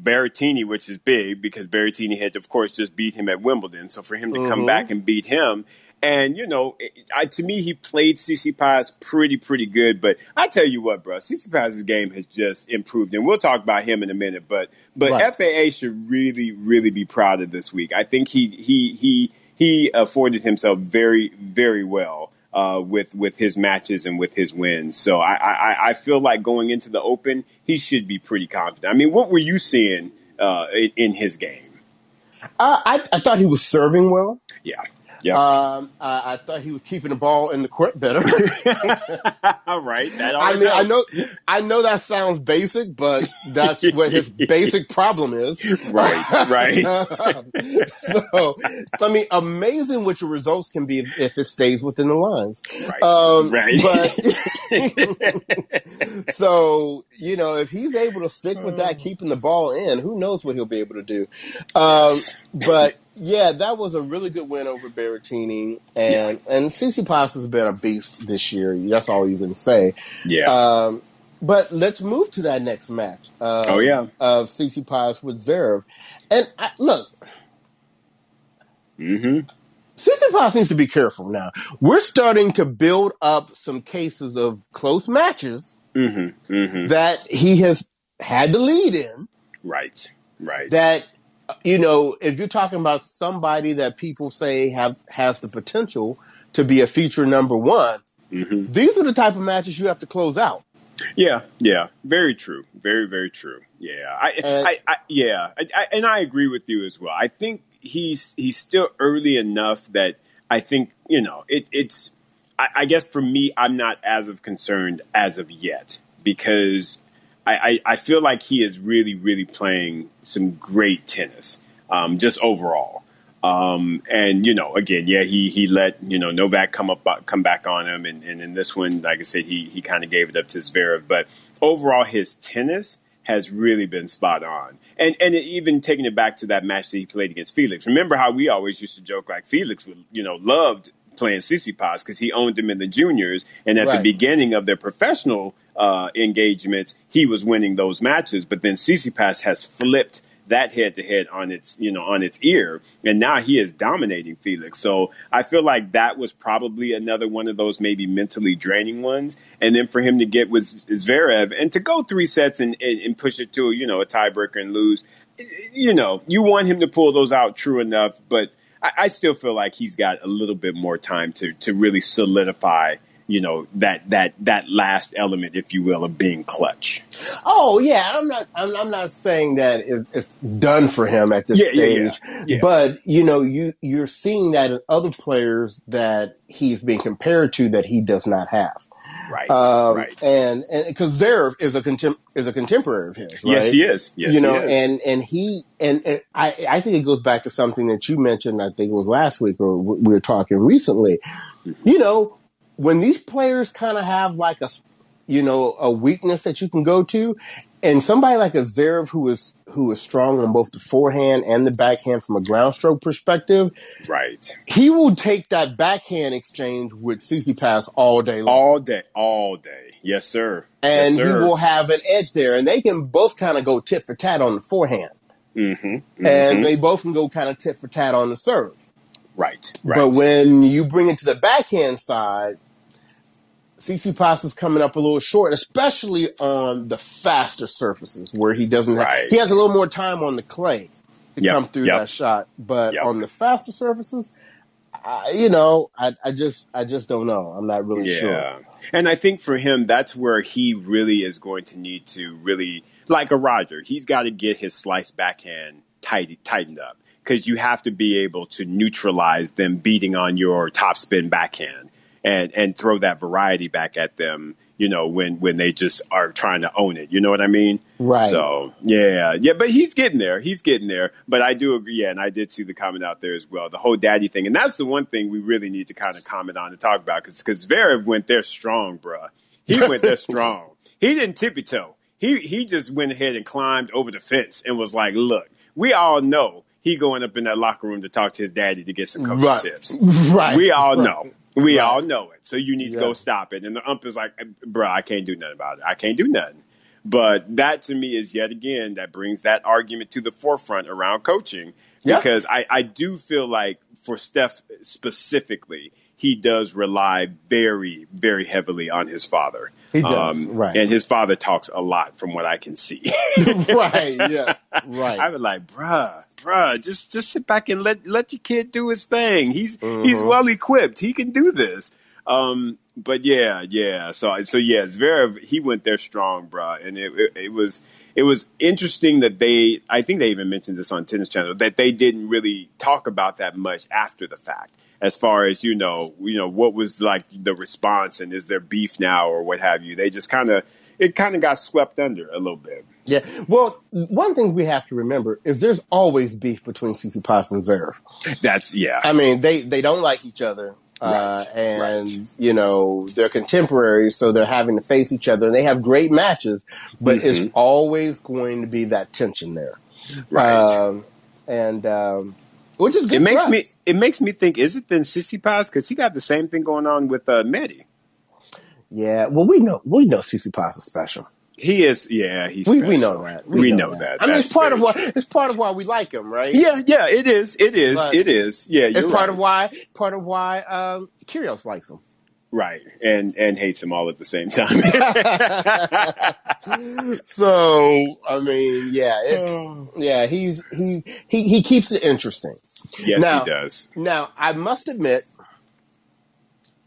Berrettini, which is big because Berrettini had, of course, just beat him at Wimbledon. So for him to mm-hmm. come back and beat him, and you know, it, I, to me, he played Tsitsipas pretty, pretty good. But I tell you what, bro, Tsitsipas's game has just improved, and we'll talk about him in a minute. But but right. F A A should really, really be proud of this week. I think he he he he afforded himself very, very well uh, with with his matches and with his wins. So I, I I feel like going into the Open, he should be pretty confident. I mean, what were you seeing uh, in, in his game? Uh, I, I thought he was serving well. Yeah. Yeah. Um, I, I thought he was keeping the ball in the court better. All right. That I mean, helps. I know, I know that sounds basic, but that's what his basic problem is. Right. Right. um, so, so, I mean, amazing what your results can be if it stays within the lines. Right. Um, right. But so, you know, if he's able to stick with that, keeping the ball in, who knows what he'll be able to do. Um, but yeah, that was a really good win over Berrettini, and yeah. and Tsitsipas has been a beast this year. That's all you can say. Yeah. Um, but let's move to that next match. Um, oh yeah, of Tsitsipas with Zverev, and I, look, mm-hmm. Tsitsipas needs to be careful now. We're starting to build up some cases of close matches mm-hmm. Mm-hmm. that he has had the lead in. Right. Right. That. You know, if you're talking about somebody that people say have has the potential to be a future number one, mm-hmm. these are the type of matches you have to close out. Yeah, yeah, very true, very, very true. Yeah, I, and, I, I yeah, I, I, and I agree with you as well. I think he's he's still early enough that I think you know it, it's. I, I guess for me, I'm not as of concerned as of yet because. I, I feel like he is really, really playing some great tennis, um, just overall. Um, and, you know, again, yeah, he he let, you know, Novak come up, come back on him. And, and in this one, like I said, he he kind of gave it up to Zverev. But overall, his tennis has really been spot on. And and it, even taking it back to that match that he played against Felix. Remember how we always used to joke like Felix would, you know, loved playing Tsitsipas because he owned him in the juniors. And at right. the beginning of their professional uh, engagements, he was winning those matches. But then Tsitsipas has flipped that head to head on its, you know, on its ear. And now he is dominating Felix. So I feel like that was probably another one of those maybe mentally draining ones. And then for him to get with Zverev and to go three sets and, and, and push it to, you know, a tiebreaker and lose, you know, you want him to pull those out true enough, but I still feel like he's got a little bit more time to to really solidify, you know, that that that last element, if you will, of being clutch. Oh yeah, I'm not I'm, I'm not saying that it's done for him at this yeah, stage, yeah, yeah. Yeah. But you know, you you're seeing that in other players that he's being compared to that he does not have. Right, um, right, and and because Zverev is a contem- is a contemporary of his, right? Yes, he is. Yes, you know, he is. and and he and, and I I think it goes back to something that you mentioned. I think it was last week, or we were talking recently. You know, when these players kind of have like a, you know, a weakness that you can go to, and somebody like a Zverev who is who is strong on both the forehand and the backhand from a ground stroke perspective, right? He will take that backhand exchange with Tsitsipas all day long, all day, all day. Yes, sir. And yes, sir. He will have an edge there, and they can both kind of go tit for tat on the forehand, mm-hmm, mm-hmm. and they both can go kind of tit for tat on the serve, right? Right. But when you bring it to the backhand side. Tsitsipas is coming up a little short, especially on the faster surfaces where he doesn't have, right. he has a little more time on the clay to yep. come through yep. that shot. But yep. on the faster surfaces, I, you know, I, I just I just don't know. I'm not really yeah. sure. And I think for him, that's where he really is going to need to really, like a Roger, he's got to get his slice backhand tight, tightened up because you have to be able to neutralize them beating on your topspin backhand. And and throw that variety back at them, you know, when, when they just are trying to own it. You know what I mean? Right. So, yeah. Yeah, but he's getting there. He's getting there. But I do agree. Yeah, and I did see the comment out there as well, the whole daddy thing. And that's the one thing we really need to kind of comment on and talk about because Zverev went there strong, bruh. He went there strong. He didn't tippy-toe. He, he just went ahead and climbed over the fence and was like, look, we all know he going up in that locker room to talk to his daddy to get some coaching right. tips. Right. We all right. know. We right. all know it. So you need yeah. to go stop it. And the ump is like, bro, I can't do nothing about it. I can't do nothing. But that to me is yet again, that brings that argument to the forefront around coaching. Because yeah. I, I do feel like for Steph specifically, he does rely very, very heavily on his father. He does, um, right. And his father talks a lot from what I can see. right, yes, right. I was like, bruh. Bruh, just just sit back and let let your kid do his thing. He's mm-hmm. he's well equipped. He can do this. Um, but yeah, yeah. So so yeah, Zverev, he went there strong, bruh, and it, it it was it was interesting that they, I think they even mentioned this on Tennis Channel, that they didn't really talk about that much after the fact, as far as, you know, you know, what was like the response and is there beef now or what have you. They just kind of, it kind of got swept under a little bit. Yeah. Well, one thing we have to remember is there's always beef between Tsitsipas and Zverev. That's, yeah. I mean, they, they don't like each other. Uh, right, and, right. you know, they're contemporaries, so they're having to face each other. And they have great matches, but mm-hmm. it's always going to be that tension there. Right. Um, and, um, which is good it makes us. me It makes me think, is it then Tsitsipas? Because he got the same thing going on with uh, Medi. Yeah, well, we know we know Tsitsipas is special. He is, yeah. He's we special. we know that. We, we know, know that. that. I mean, That's it's part of why it's part of why we like him, right? Yeah, yeah. It is. It is. But it is. Yeah, you're it's part right. of why part of why um, Kyrgios likes him, right? And and hates him all at the same time. So I mean, yeah, it's, yeah. He's he he he keeps it interesting. Yes, now, he does. Now I must admit,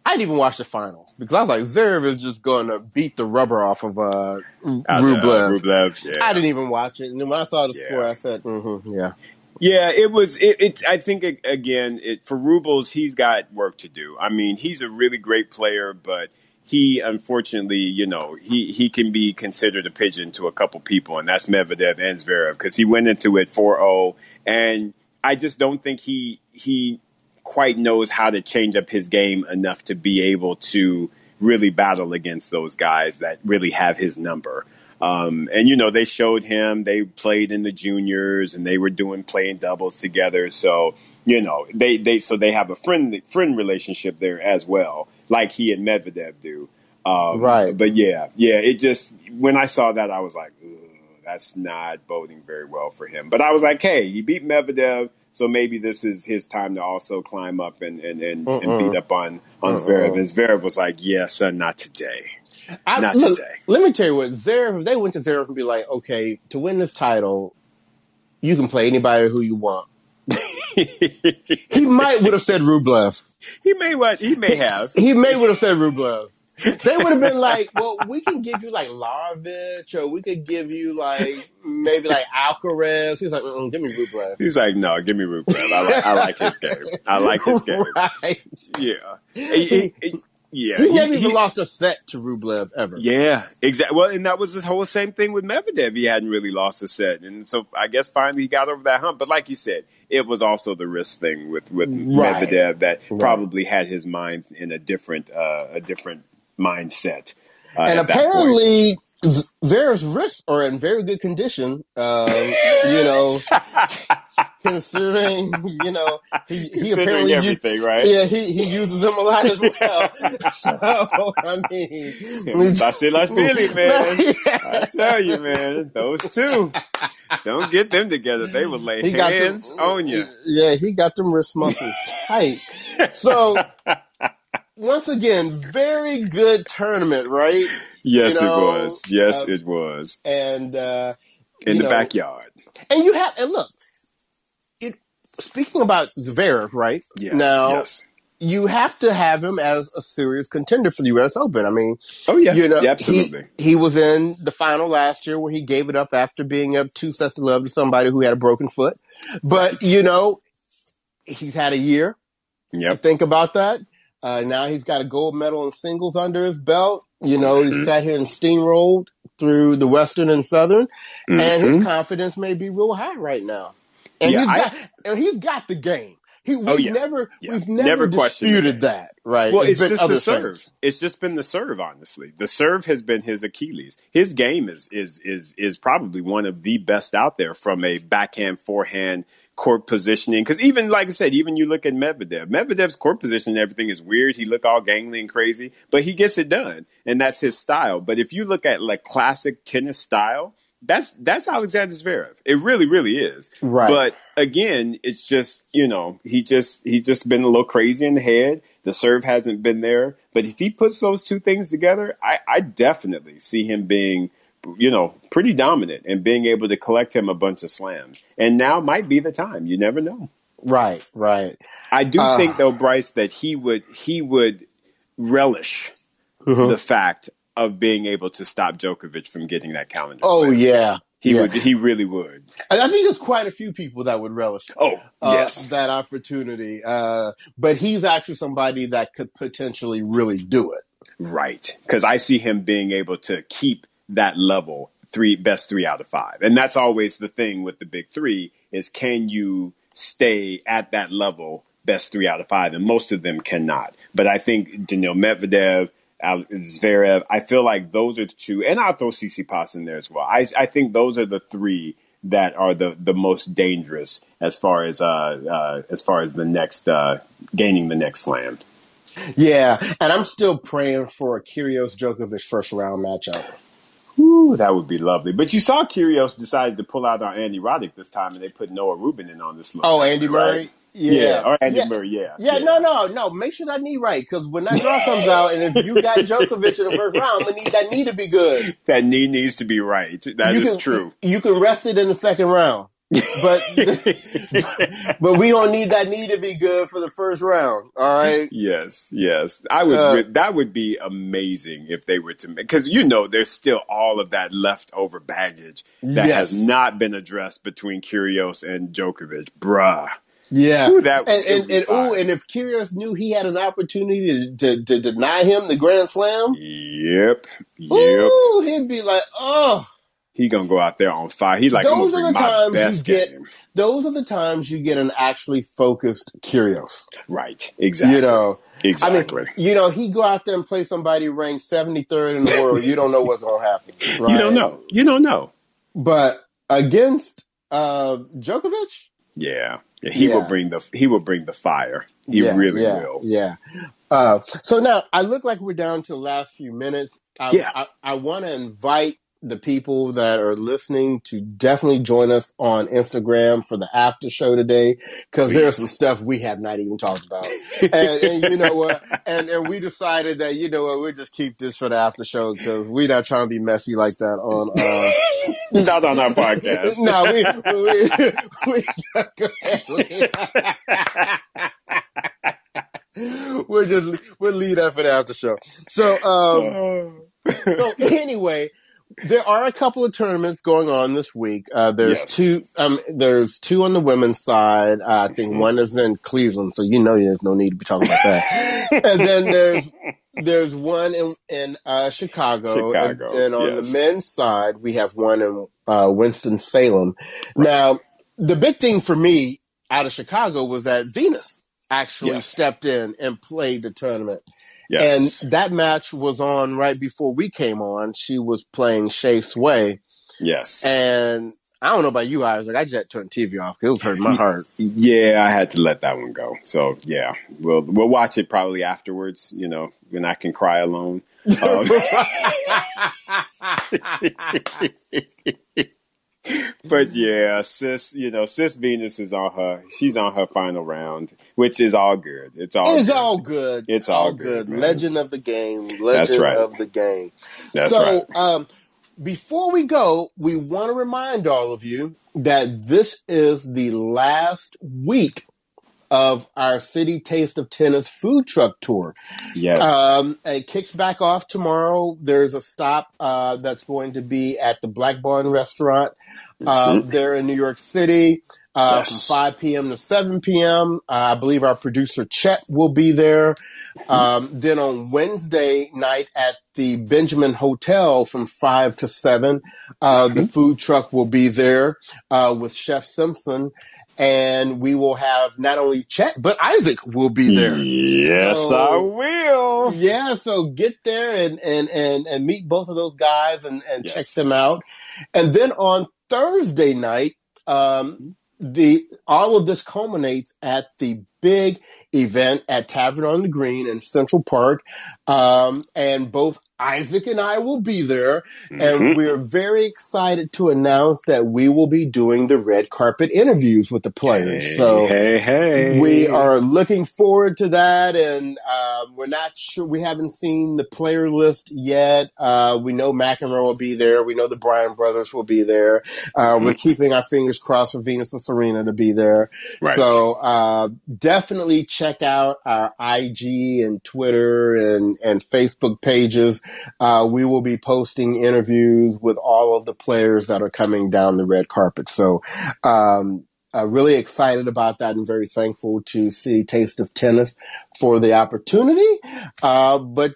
I didn't even watch the finals because I was like, Zverev is just going to beat the rubber off of uh, uh, Rublev. Rublev yeah. I didn't even watch it. And then when I saw the yeah. score, I said, mm-hmm, yeah. Yeah, it was it, – it, I think, it, again, it, for Rubles, he's got work to do. I mean, he's a really great player, but he unfortunately, you know, he, he can be considered a pigeon to a couple people, and that's Medvedev and Zverev because he went into it four oh, and I just don't think he he – quite knows how to change up his game enough to be able to really battle against those guys that really have his number. Um, and, you know, they showed him, they played in the juniors and they were doing playing doubles together. So, you know, they, they, so they have a friend, friend relationship there as well, like he and Medvedev do. Um, right. But yeah, yeah, it just, when I saw that, I was like, that's not boding very well for him. But I was like, hey, he beat Medvedev. So maybe this is his time to also climb up and, and, and, uh-uh. and beat up on, on uh-uh. Zverev. And Zverev was like, yeah, son, not today. I, not look, today. Let me tell you what, Zverev, if they went to Zverev and be like, okay, to win this title, you can play anybody who you want. he might would have said Rublev. He may what he may have. He may would have said Rublev. They would have been like, well, we can give you like Larovic, or we could give you like maybe like Alcaraz. He's like, mm-mm, give me Rublev. He's like, no, give me Rublev. I like, I like his game. I like his game. Right. Yeah. He, he, yeah. He never he, even he, lost a set to Rublev ever. Yeah, exactly. Well, and that was this whole same thing with Medvedev. He hadn't really lost a set. And so I guess finally he got over that hump. But like you said, it was also the risk thing with, with right. Medvedev that right. probably had his mind in a different, uh, a different, mindset. Uh, and apparently Zverev's wrists are in very good condition, um, you know, considering, you know, he, considering he apparently everything, used, right? Yeah, he, he uses them a lot as well. So, I mean. Vacilas Billy, man. I tell you, man, those two. Don't get them together. They will lay he hands them, on you. Yeah, he got them wrist muscles tight. So. Once again, very good tournament, right? Yes, you know, it was. Yes, uh, it was. And uh, in the know, backyard. And you have, and look, it, speaking about Zverev, right? Yes, now, yes. you have to have him as a serious contender for the U S Open. I mean, oh yeah, you know, yeah, absolutely. He, he was in the final last year where he gave it up after being up two sets to love to somebody who had a broken foot. But you know, he's had a year. Yep. Think about that. Uh, now he's got a gold medal in singles under his belt. You know, mm-hmm. he sat here and steamrolled through the Western and Southern, mm-hmm. and his confidence may be real high right now. And, yeah, he's, I, got, and he's got the game. He, we've, oh, yeah. never, yeah. we've never never disputed that, right? Well, it's, it's just the serve. Things. It's just been the serve, honestly. The serve has been his Achilles. His game is is is is probably one of the best out there from a backhand, forehand court positioning, because even like I said, even you look at Medvedev, Medvedev's court position and everything is weird. He look all gangly and crazy, but he gets it done, and that's his style. But if you look at like classic tennis style, that's that's Alexander Zverev. It really, really is. Right. But again, it's just, you know, he just he's just been a little crazy in the head. The serve hasn't been there. But if he puts those two things together, I, I definitely see him being, you know, pretty dominant and being able to collect him a bunch of slams. And now might be the time. You never know. Right, right. I do uh, think, though, Bryce, that he would he would relish mm-hmm. the fact of being able to stop Djokovic from getting that calendar. Oh, slam. yeah. He yeah. would. He really would. I think there's quite a few people that would relish oh, uh, yes. that opportunity. Uh, but he's actually somebody that could potentially really do it. Right. Because I see him being able to keep that level, three best three out of five. And that's always the thing with the big three is can you stay at that level, best three out of five? And most of them cannot. But I think, you know, Medvedev, Zverev, I feel like those are two, and I'll throw Tsitsipas in there as well. I, I think those are the three that are the, the most dangerous as far as uh, uh, as far as the next uh, gaining the next slam. Yeah, and I'm still praying for a Kyrgios Djokovic first round matchup. Ooh, that would be lovely. But you saw Kyrgios decided to pull out on Andy Roddick this time, and they put Noah Rubin in on this. Oh, Andy Murray. Right? Yeah. yeah, or Andy yeah. Murray, yeah. yeah. Yeah, no, no, no. Make sure that knee right, because when that draw comes out, and if you got Djokovic in the first round, I'm going to need that knee to be good. That knee needs to be right. That you is can, true. You can rest it in the second round, but but we don't need that knee to be good for the first round, all right? Yes, yes. I would. Uh, that would be amazing if they were to make, because, you know, there's still all of that leftover baggage that yes. has not been addressed between Kyrgios and Djokovic. Bruh. Yeah, ooh, that, and and, and oh, and if Kyrgios knew he had an opportunity to, to, to deny him the Grand Slam, yep, yep, ooh, he'd be like, oh, he gonna go out there on fire. He's like, those are the times you get. Game. Those are the times you get an actually focused Kyrgios. Right, exactly. You know, exactly. I mean, you know, he go out there and play somebody ranked seventy-third in the world. You don't know what's gonna happen. Right? You don't know. You don't know. But against uh, Djokovic, yeah. Yeah, he yeah. will bring the he will bring the fire. He yeah, really yeah, will. Yeah. Uh, so now I look like we're down to the last few minutes. I, yeah. I, I want to invite the people that are listening to definitely join us on Instagram for the after show today, because there's some stuff we have not even talked about. and, and you know what? Uh, and, and we decided that, you know what? We'll just keep this for the after show because we're not trying to be messy like that on. Uh, Not on our podcast. no, we we we we'll just we'll leave that for the after show. So um, so anyway, there are a couple of tournaments going on this week. Uh, there's yes. two. Um, there's two on the women's side. Uh, I think one is in Cleveland, so you know there's no need to be talking about that. And then there's. There's one in, in uh, Chicago, Chicago and, and on yes. the men's side, we have one in uh, Winston-Salem. Right. Now, the big thing for me out of Chicago was that Venus actually yes. stepped in and played the tournament. Yes. And that match was on right before we came on. She was playing Shea Sway. Yes. And I don't know about you, Isaac. I just turned the T V off because it was hurting my heart. Yeah, I had to let that one go. So yeah, we'll we'll watch it probably afterwards. You know, when I can cry alone. Um, but yeah, sis, you know, sis Venus is on her. She's on her final round, which is all good. It's all. It's good. all good. It's all, all good. good Legend of the game. Legend That's right. of the game. That's so, right. So. Um, Before we go, we want to remind all of you that this is the last week of our City Taste of Tennis food truck tour. Yes. Um, it kicks back off tomorrow. There's a stop uh, that's going to be at the Black Barn Restaurant uh, mm-hmm. there in New York City uh, yes. from five p.m. to seven p.m. Uh, I believe our producer Chet will be there. Um, then on Wednesday night at the Benjamin Hotel from five to seven, uh, mm-hmm. the food truck will be there, uh, with Chef Simpson, and we will have not only Chet, but Isaac will be there. Yes, so, I will. Yeah. So get there and, and, and, and meet both of those guys and, and yes. check them out. And then on Thursday night, um, the, all of this culminates at the big event at Tavern on the Green in Central Park. Um, and both Isaac and I will be there. Mm-hmm. And we're very excited to announce that we will be doing the red carpet interviews with the players. Hey, so hey, hey. we are looking forward to that. And um, we're not sure. We haven't seen the player list yet. Uh, we know McEnroe will be there. We know the Bryan brothers will be there. Uh, mm-hmm. We're keeping our fingers crossed for Venus and Serena to be there. Right. So uh, definitely check out our I G and Twitter and, and Facebook pages. uh, we will be posting interviews with all of the players that are coming down the red carpet. So um, uh, really excited about that and very thankful to see Taste of Tennis for the opportunity. Uh, but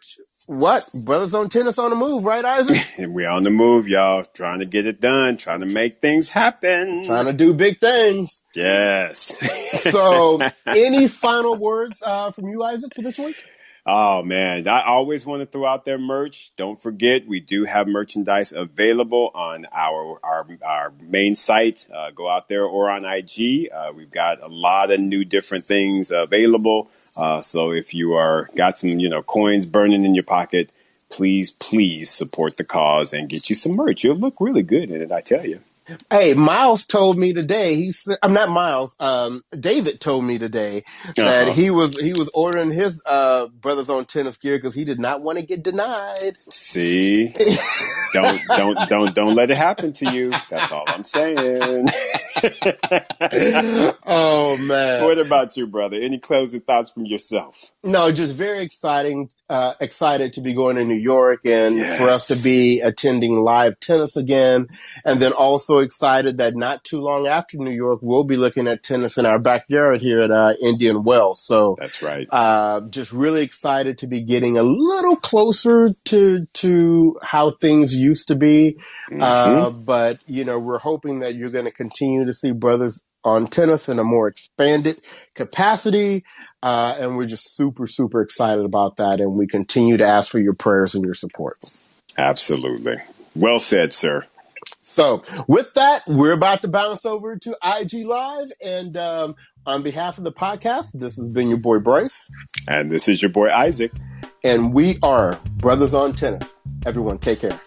what? Brothers on Tennis on the move, right, Isaac? We're on the move, y'all. Trying to get it done. Trying to make things happen. Trying to do big things. Yes. So any final words uh, from you, Isaac, for this week? Oh, man. I always want to throw out their merch. Don't forget, we do have merchandise available on our our, our main site. Uh, go out there or on I G. Uh, we've got a lot of new different things available. Uh, so if you are got some, you know, coins burning in your pocket, please, please support the cause and get you some merch. You'll look really good in it, I tell you. Hey, Miles told me today. He said, "I'm not Miles. Um, David told me today that uh-huh. he was he was ordering his uh, Brothers on Tennis gear because he did not want to get denied." See, don't don't don't don't let it happen to you. That's all I'm saying. Oh man! What about you, brother? Any closing thoughts from yourself? No, just very exciting. Uh, excited to be going to New York and yes. for us to be attending live tennis again, and then also. Excited that not too long after New York, we'll be looking at tennis in our backyard here at uh, Indian Wells. So that's right. Uh, just really excited to be getting a little closer to to how things used to be. Mm-hmm. Uh, but you know, we're hoping that you're going to continue to see Brothers on Tennis in a more expanded capacity, uh, and we're just super super excited about that. And we continue to ask for your prayers and your support. Absolutely. Well said, sir. So with that, we're about to bounce over to I G Live. And um, on behalf of the podcast, this has been your boy Bryce. And this is your boy Isaac. And we are Brothers on Tennis. Everyone, take care.